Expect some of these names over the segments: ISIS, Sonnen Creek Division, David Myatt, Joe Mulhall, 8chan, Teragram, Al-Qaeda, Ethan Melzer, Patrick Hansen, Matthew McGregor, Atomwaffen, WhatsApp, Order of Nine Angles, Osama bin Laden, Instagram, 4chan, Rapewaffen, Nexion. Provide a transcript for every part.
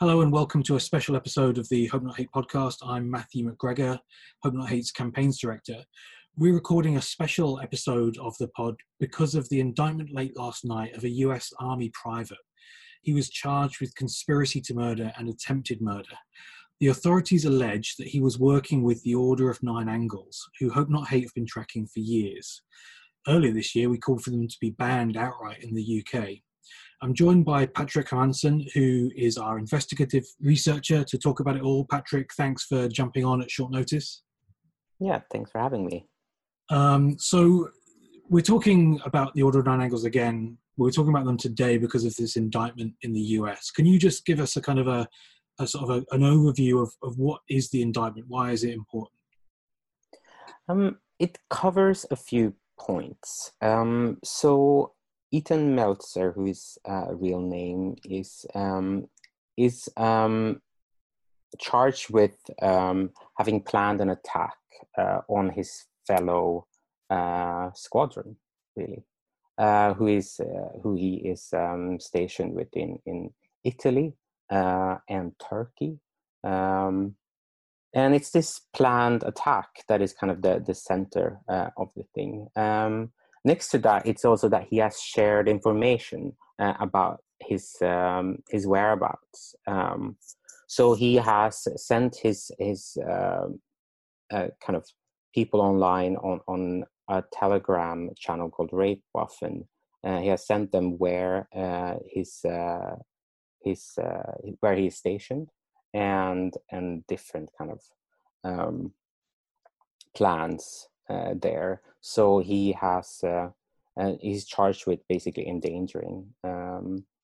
Hello and welcome to a special episode of the Hope Not Hate podcast. I'm Matthew McGregor, Hope Not Hate's campaigns director. We're recording a special episode of the pod because of the indictment late last night of a US Army private. He was charged with conspiracy to murder and attempted murder. The authorities allege that he was working with the Order of Nine Angles, who Hope Not Hate have been tracking for years. Earlier this year, we called for them to be banned outright in the UK. I'm joined by Patrick Hansen, who is our investigative researcher, to talk about it all. Patrick, thanks for jumping on at short notice. Yeah, thanks for having me. So we're talking about the Order of Nine Angles again. We're talking about them today because of this indictment in the US. Can you just give us a kind of an overview of what is the indictment? Why is it important? It covers a few points. So Ethan Melzer, who is real name, is charged with having planned an attack on his fellow squadron, really, who he is stationed with in Italy and Turkey, and it's this planned attack that is kind of the center of the thing. Next to that, it's also that he has shared information about his whereabouts. So he has sent his kind of people online on a Telegram channel called Rapewaffen. He has sent them where where he is stationed and different kind of plans there. So he has he's charged with basically endangering,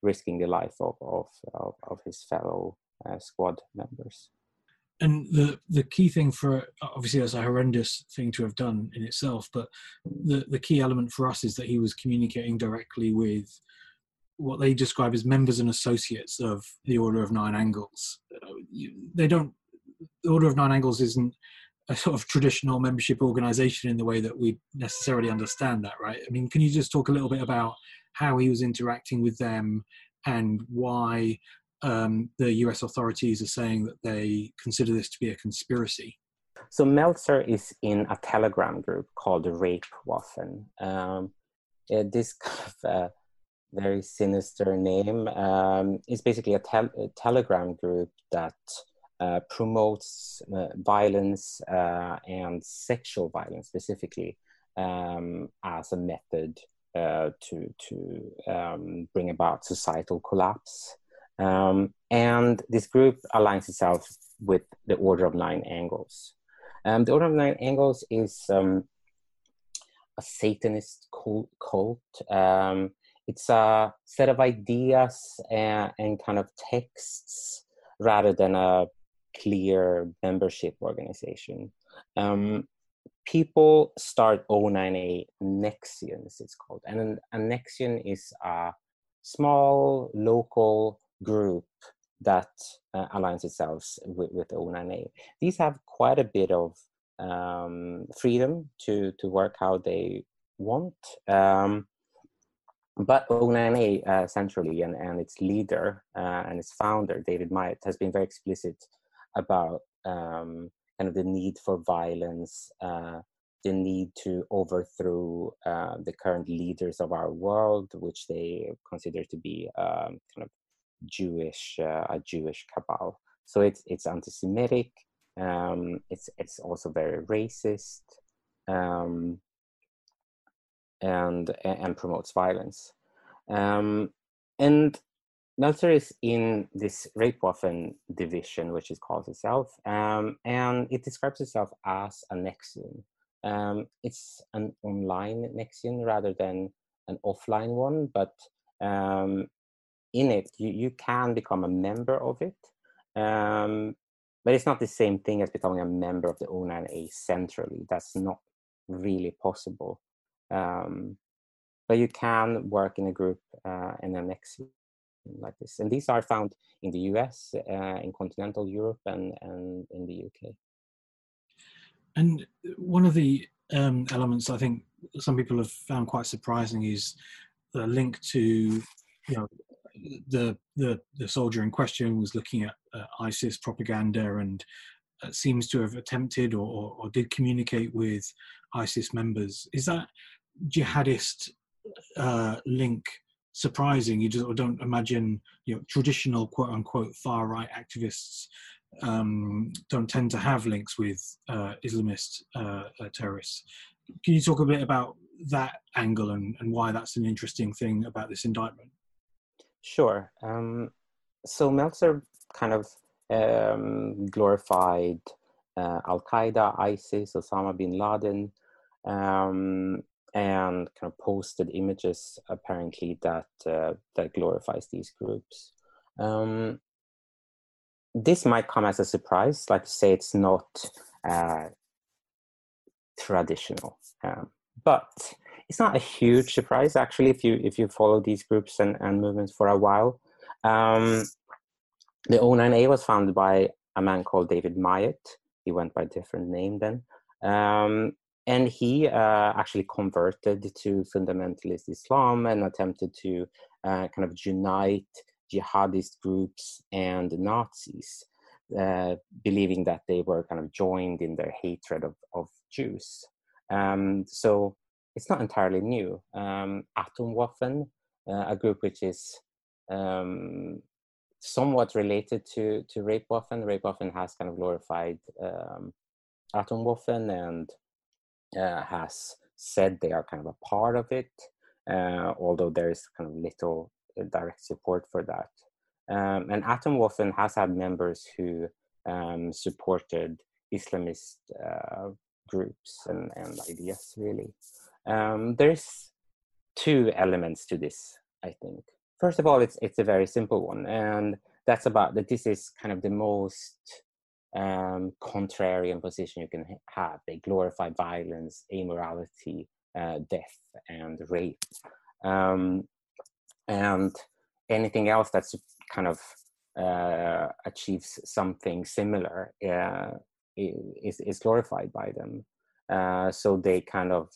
risking the life of his fellow squad members. And the key thing for, obviously that's a horrendous thing to have done in itself, but the key element for us is that he was communicating directly with what they describe as members and associates of the Order of Nine Angles. The Order of Nine Angles isn't a sort of traditional membership organization in the way that we necessarily understand that, right? I mean, can you just talk a little bit about how he was interacting with them and why the US authorities are saying that they consider this to be a conspiracy? So Melzer is in a Telegram group called Rapewaffen. This kind of very sinister name is basically a Telegram group that promotes violence and sexual violence specifically as a method to bring about societal collapse. And this group aligns itself with the Order of Nine Angles. The Order of Nine Angles is a Satanist cult. It's a set of ideas and kind of texts rather than a clear membership organization. People start 098 Nexions, it's called. And a Nexion is a small local group that aligns itself with 098. These have quite a bit of freedom to work how they want. But 098 centrally and its leader and its founder, David Myatt, has been very explicit about kind of the need for violence, the need to overthrow the current leaders of our world, which they consider to be kind of Jewish, a Jewish cabal. So it's anti-Semitic. It's also very racist, and promotes violence. And Melzer is in this Rapewaffen division, which it calls itself, and it describes itself as a Nexion. It's an online Nexion rather than an offline one, but in it, you can become a member of it, but it's not the same thing as becoming a member of the 098 centrally. That's not really possible. But you can work in a group in an Nexion like this. And these are found in the US, in continental Europe, and in the UK. And one of the elements I think some people have found quite surprising is the link to, you know, the soldier in question was looking at ISIS propaganda and seems to have attempted or did communicate with ISIS members. Is that jihadist link surprising? You just don't imagine, you know, traditional quote unquote far right activists don't tend to have links with Islamist terrorists. Can you talk a bit about that angle and why that's an interesting thing about this indictment? Sure. So Meltzer kind of glorified Al-Qaeda, ISIS, Osama bin Laden, and kind of posted images apparently that that glorifies these groups. This might come as a surprise. Like I say, it's not traditional, but it's not a huge surprise actually if you follow these groups and movements for a while. The O9A was founded by a man called David Myatt. He went by a different name then. And he actually converted to fundamentalist Islam and attempted to kind of unite jihadist groups and Nazis, believing that they were kind of joined in their hatred of Jews. So it's not entirely new. Atomwaffen, a group which is somewhat related to Rapewaffen. Rapewaffen has kind of glorified Atomwaffen and has said they are kind of a part of it, although there is kind of little direct support for that. And Atomwaffen has had members who supported Islamist groups and ideas, really. There's two elements to this, I think. First of all, it's a very simple one, and that's about that this is kind of the most contrarian position you can have. They glorify violence, amorality, death, and rape. And anything else that's kind of achieves something similar is glorified by them. So they kind of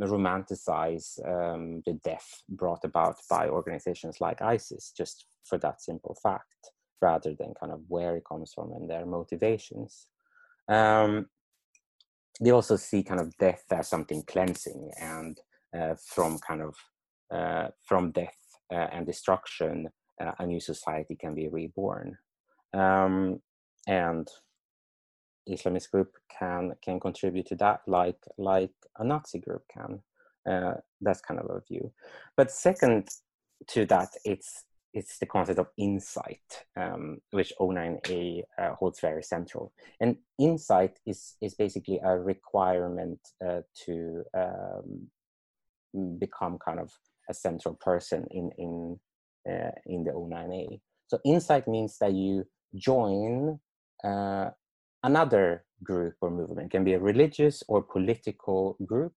romanticize the death brought about by organizations like ISIS, just for that simple fact, rather than kind of where it comes from and their motivations. They also see kind of death as something cleansing, and from death and destruction, a new society can be reborn, and Islamist group can contribute to that, like a Nazi group can. That's kind of a view. But second to that, it's the concept of insight, which O9A holds very central. And insight is basically a requirement to become kind of a central person in the O9A. So insight means that you join another group or movement. It can be a religious or political group,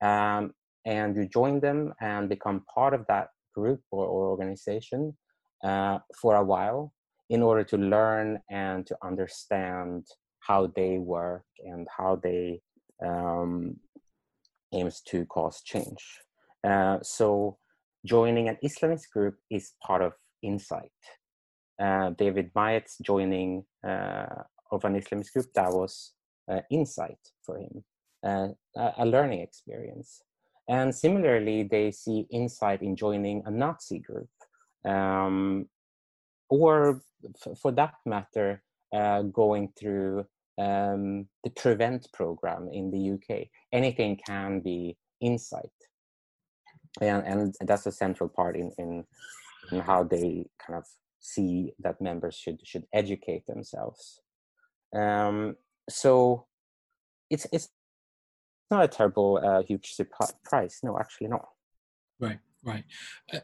and you join them and become part of that group or organization for a while in order to learn and to understand how they work and how they aims to cause change. So joining an Islamist group is part of insight. David Myatt's joining of an Islamist group, that was insight for him, a learning experience. And similarly, they see insight in joining a Nazi group, or for that matter, going through the PREVENT program in the UK. Anything can be insight. And that's a central part in how they kind of see that members should educate themselves. So it's not a terrible huge surprise. No, actually not. Right, right.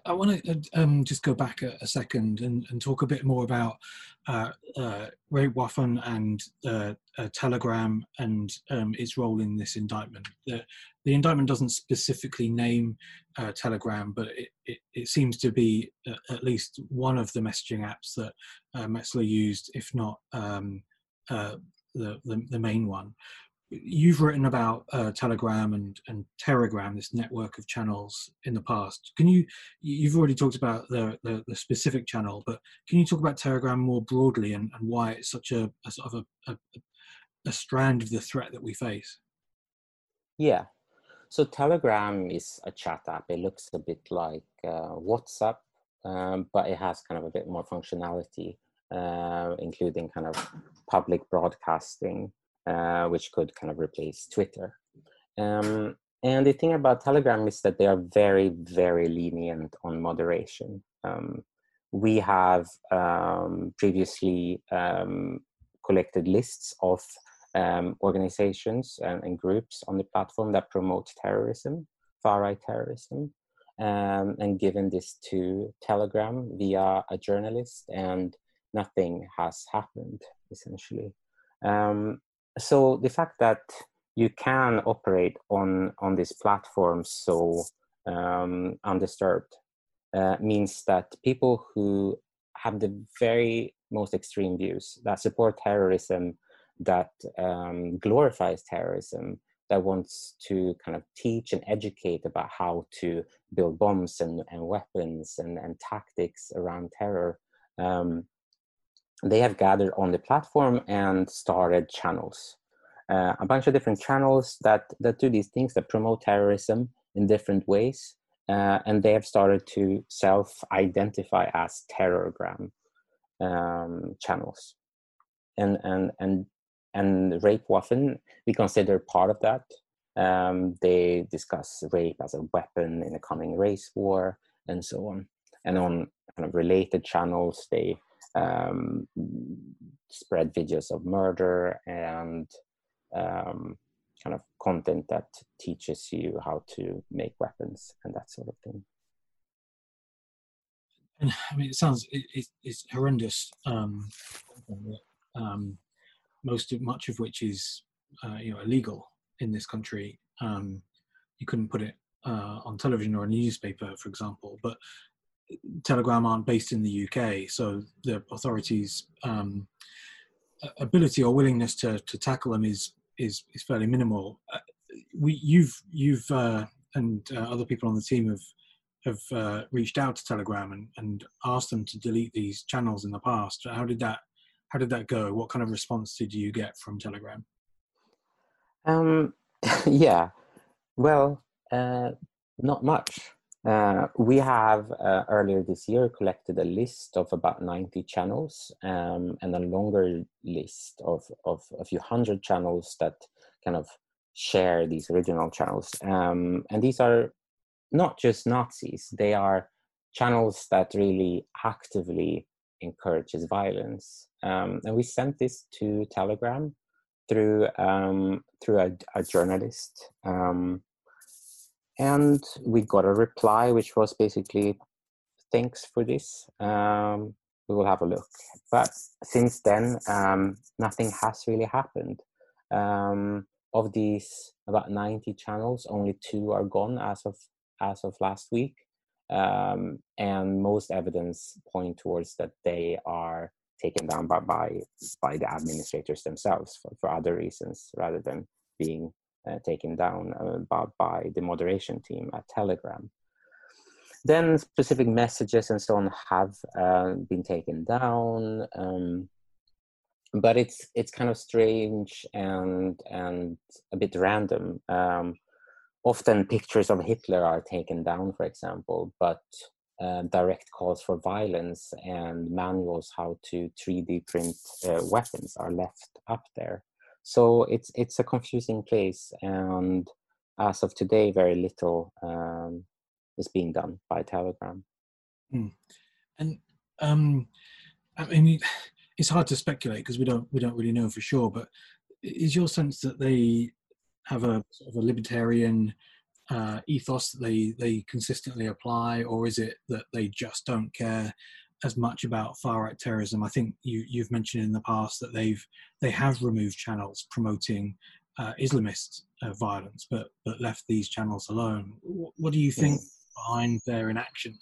I want to just go back a second and talk a bit more about Rapewaffen and Telegram and its role in this indictment. The indictment doesn't specifically name Telegram, but it seems to be at least one of the messaging apps that Metzler used, if not the main one. You've written about Telegram and Teragram, this network of channels in the past. Can you, you've already talked about the specific channel, but can you talk about Teragram more broadly and why it's such a sort of a strand of the threat that we face? Yeah. So Telegram is a chat app. It looks a bit like WhatsApp, but it has kind of a bit more functionality, including kind of public broadcasting, which could kind of replace Twitter. And the thing about Telegram is that they are very, very lenient on moderation. We have previously collected lists of organizations and groups on the platform that promote terrorism, far-right terrorism, and given this to Telegram via a journalist, and nothing has happened, essentially. So the fact that you can operate on this platform so undisturbed means that people who have the very most extreme views, that support terrorism, that glorifies terrorism, that wants to kind of teach and educate about how to build bombs and weapons and tactics around terror, they have gathered on the platform and started channels, a bunch of different channels that do these things, that promote terrorism in different ways, and they have started to self-identify as terrorgram channels. And Rapewaffen, we consider part of that. They discuss rape as a weapon in the coming race war and so on. And on kind of related channels, they spread videos of murder and kind of content that teaches you how to make weapons and that sort of thing. And I mean, it's horrendous. Much of which is illegal in this country. You couldn't put it on television or a newspaper, for example, but Telegram aren't based in the UK, so the authorities' ability or willingness to tackle them is fairly minimal. You've and other people on the team have reached out to Telegram and asked them to delete these channels in the past. How did that go? What kind of response did you get from Telegram? Yeah, well, not much. We have earlier this year collected a list of about 90 channels and a longer list of a few hundred channels that kind of share these original channels. And these are not just Nazis. They are channels that really actively encourages violence, and we sent this to Telegram through a journalist, and we got a reply which was basically, "Thanks for this. We will have a look." But since then, nothing has really happened. Of these about 90 channels, only 2 are gone as of last week. And most evidence point towards that they are taken down by the administrators themselves for other reasons, rather than being taken down by the moderation team at Telegram. Then specific messages and so on have been taken down, but it's kind of strange and a bit random. Often pictures of Hitler are taken down, for example, but direct calls for violence and manuals how to 3D print weapons are left up there. So it's a confusing place, and as of today, very little is being done by Telegram. Mm. And I mean, it's hard to speculate because we don't really know for sure. But is your sense that they have a sort of a libertarian ethos that they consistently apply, or is it that they just don't care as much about far-right terrorism? I think you've mentioned in the past that they have removed channels promoting Islamist violence, but left these channels alone. What do you think behind their inaction?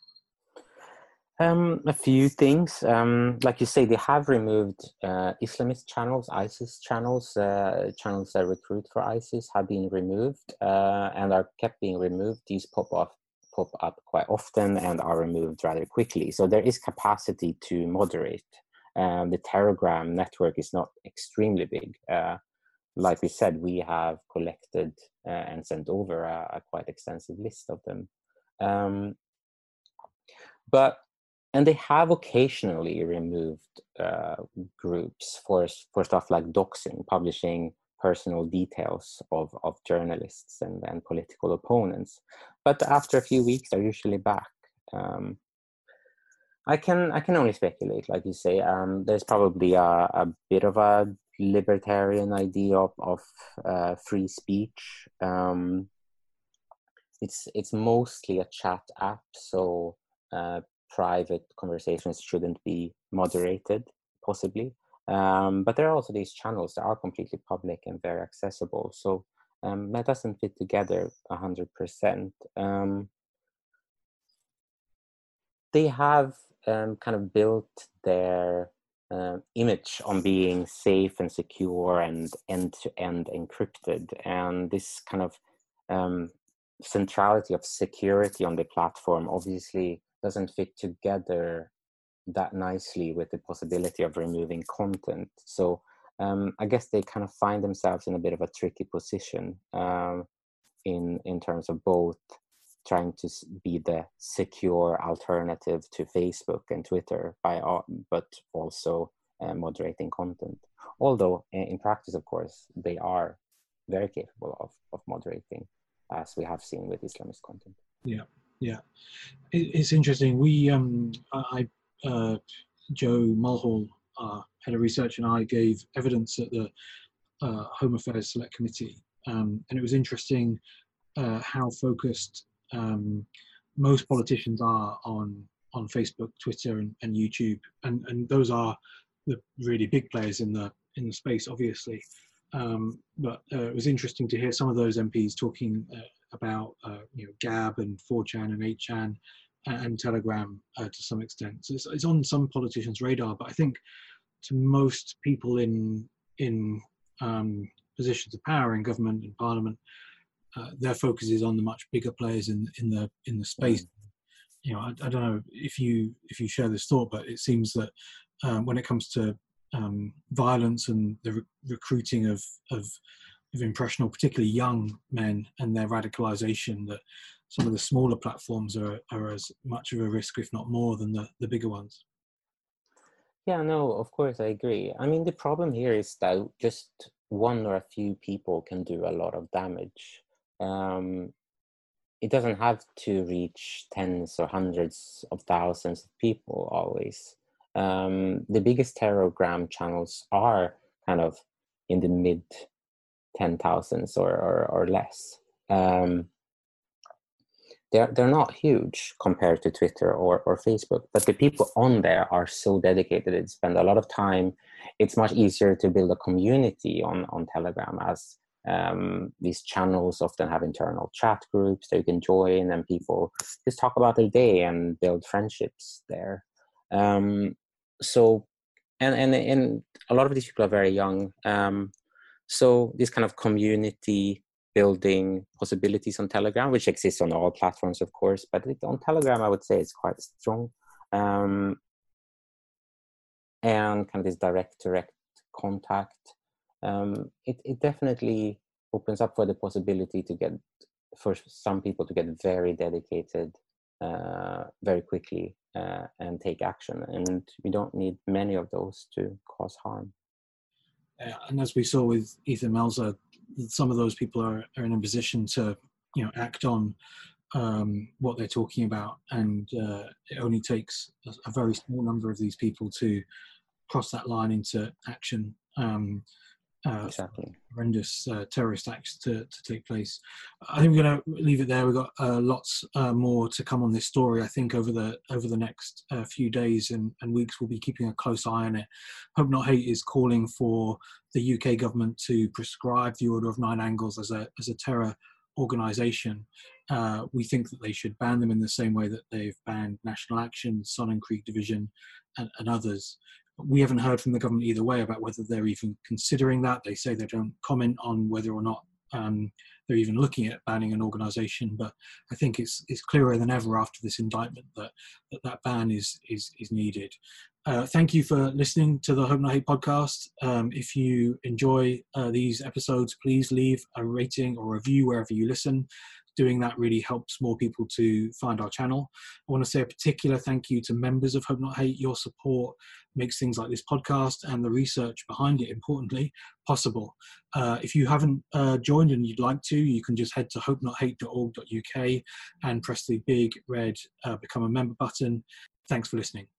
A few things. Like you say, they have removed Islamist channels, ISIS channels, channels that recruit for ISIS have been removed and are kept being removed. These pop up quite often and are removed rather quickly. So there is capacity to moderate. The Telegram network is not extremely big. Like we said, we have collected and sent over a quite extensive list of them. And they have occasionally removed groups for stuff like doxing, publishing personal details of journalists and political opponents. But after a few weeks, they're usually back. I can only speculate, like you say. There's probably a bit of a libertarian idea of free speech. It's mostly a chat app, so private conversations shouldn't be moderated, possibly. But there are also these channels that are completely public and very accessible. So that doesn't fit together 100%. They have kind of built their image on being safe and secure and end-to-end encrypted. And this kind of centrality of security on the platform obviously doesn't fit together that nicely with the possibility of removing content. So I guess they kind of find themselves in a bit of a tricky position in terms of both trying to be the secure alternative to Facebook and Twitter, but also moderating content. Although in practice, of course, they are very capable of moderating, as we have seen with Islamist content. Yeah, yeah. It's interesting. We, Joe Mulhall, head of research, and I gave evidence at the Home Affairs Select Committee, and it was interesting how focused most politicians are on Facebook, Twitter, and YouTube, and those are the really big players in the space, obviously. But it was interesting to hear some of those MPs talking about Gab and 4chan and 8chan and Telegram to some extent. So it's on some politicians' radar, but I think to most people in positions of power in government and parliament, their focus is on the much bigger players in the space. I don't know if you share this thought, but it seems that when it comes to violence and the recruiting of impressionable, particularly young men, and their radicalization, that some of the smaller platforms are as much of a risk, if not more, than the bigger ones. Yeah, no, of course, I agree. I mean, the problem here is that just one or a few people can do a lot of damage. It doesn't have to reach tens or hundreds of thousands of people always. The biggest Telegram channels are kind of in the mid 10,000s or less. They're not huge compared to Twitter or Facebook, but the people on there are so dedicated. They spend a lot of time. It's much easier to build a community on Telegram, as these channels often have internal chat groups that you can join, and people just talk about their day and build friendships there. So a lot of these people are very young. So this kind of community building possibilities on Telegram, which exists on all platforms, of course, but on Telegram, I would say it's quite strong. And kind of this direct contact, it definitely opens up for the possibility for some people to get very dedicated very quickly and take action, and we don't need many of those to cause harm. And as we saw with Ethan Melzer, some of those people are in a position to act on what they're talking about, and it only takes a very small number of these people to cross that line into action. Exactly. Horrendous terrorist acts to take place. I think we're going to leave it there. We've got lots more to come on this story. I think over the next few days and weeks, we'll be keeping a close eye on it. Hope Not Hate is calling for the UK government to prescribe the Order of Nine Angles as a terror organisation. We think that they should ban them in the same way that they've banned National Action, Sonnen Creek Division, and others. We haven't heard from the government either way about whether they're even considering that. They say they don't comment on whether or not they're even looking at banning an organisation, but I think it's clearer than ever after this indictment that ban is needed. Thank you for listening to the Hope Not Hate podcast. If you enjoy these episodes, please leave a rating or review wherever you listen. Doing that really helps more people to find our channel. I want to say a particular thank you to members of Hope Not Hate. Your support makes things like this podcast and the research behind it, importantly, possible. If you haven't joined and you'd like to, you can just head to hopenothate.org.uk and press the big red Become a Member button. Thanks for listening.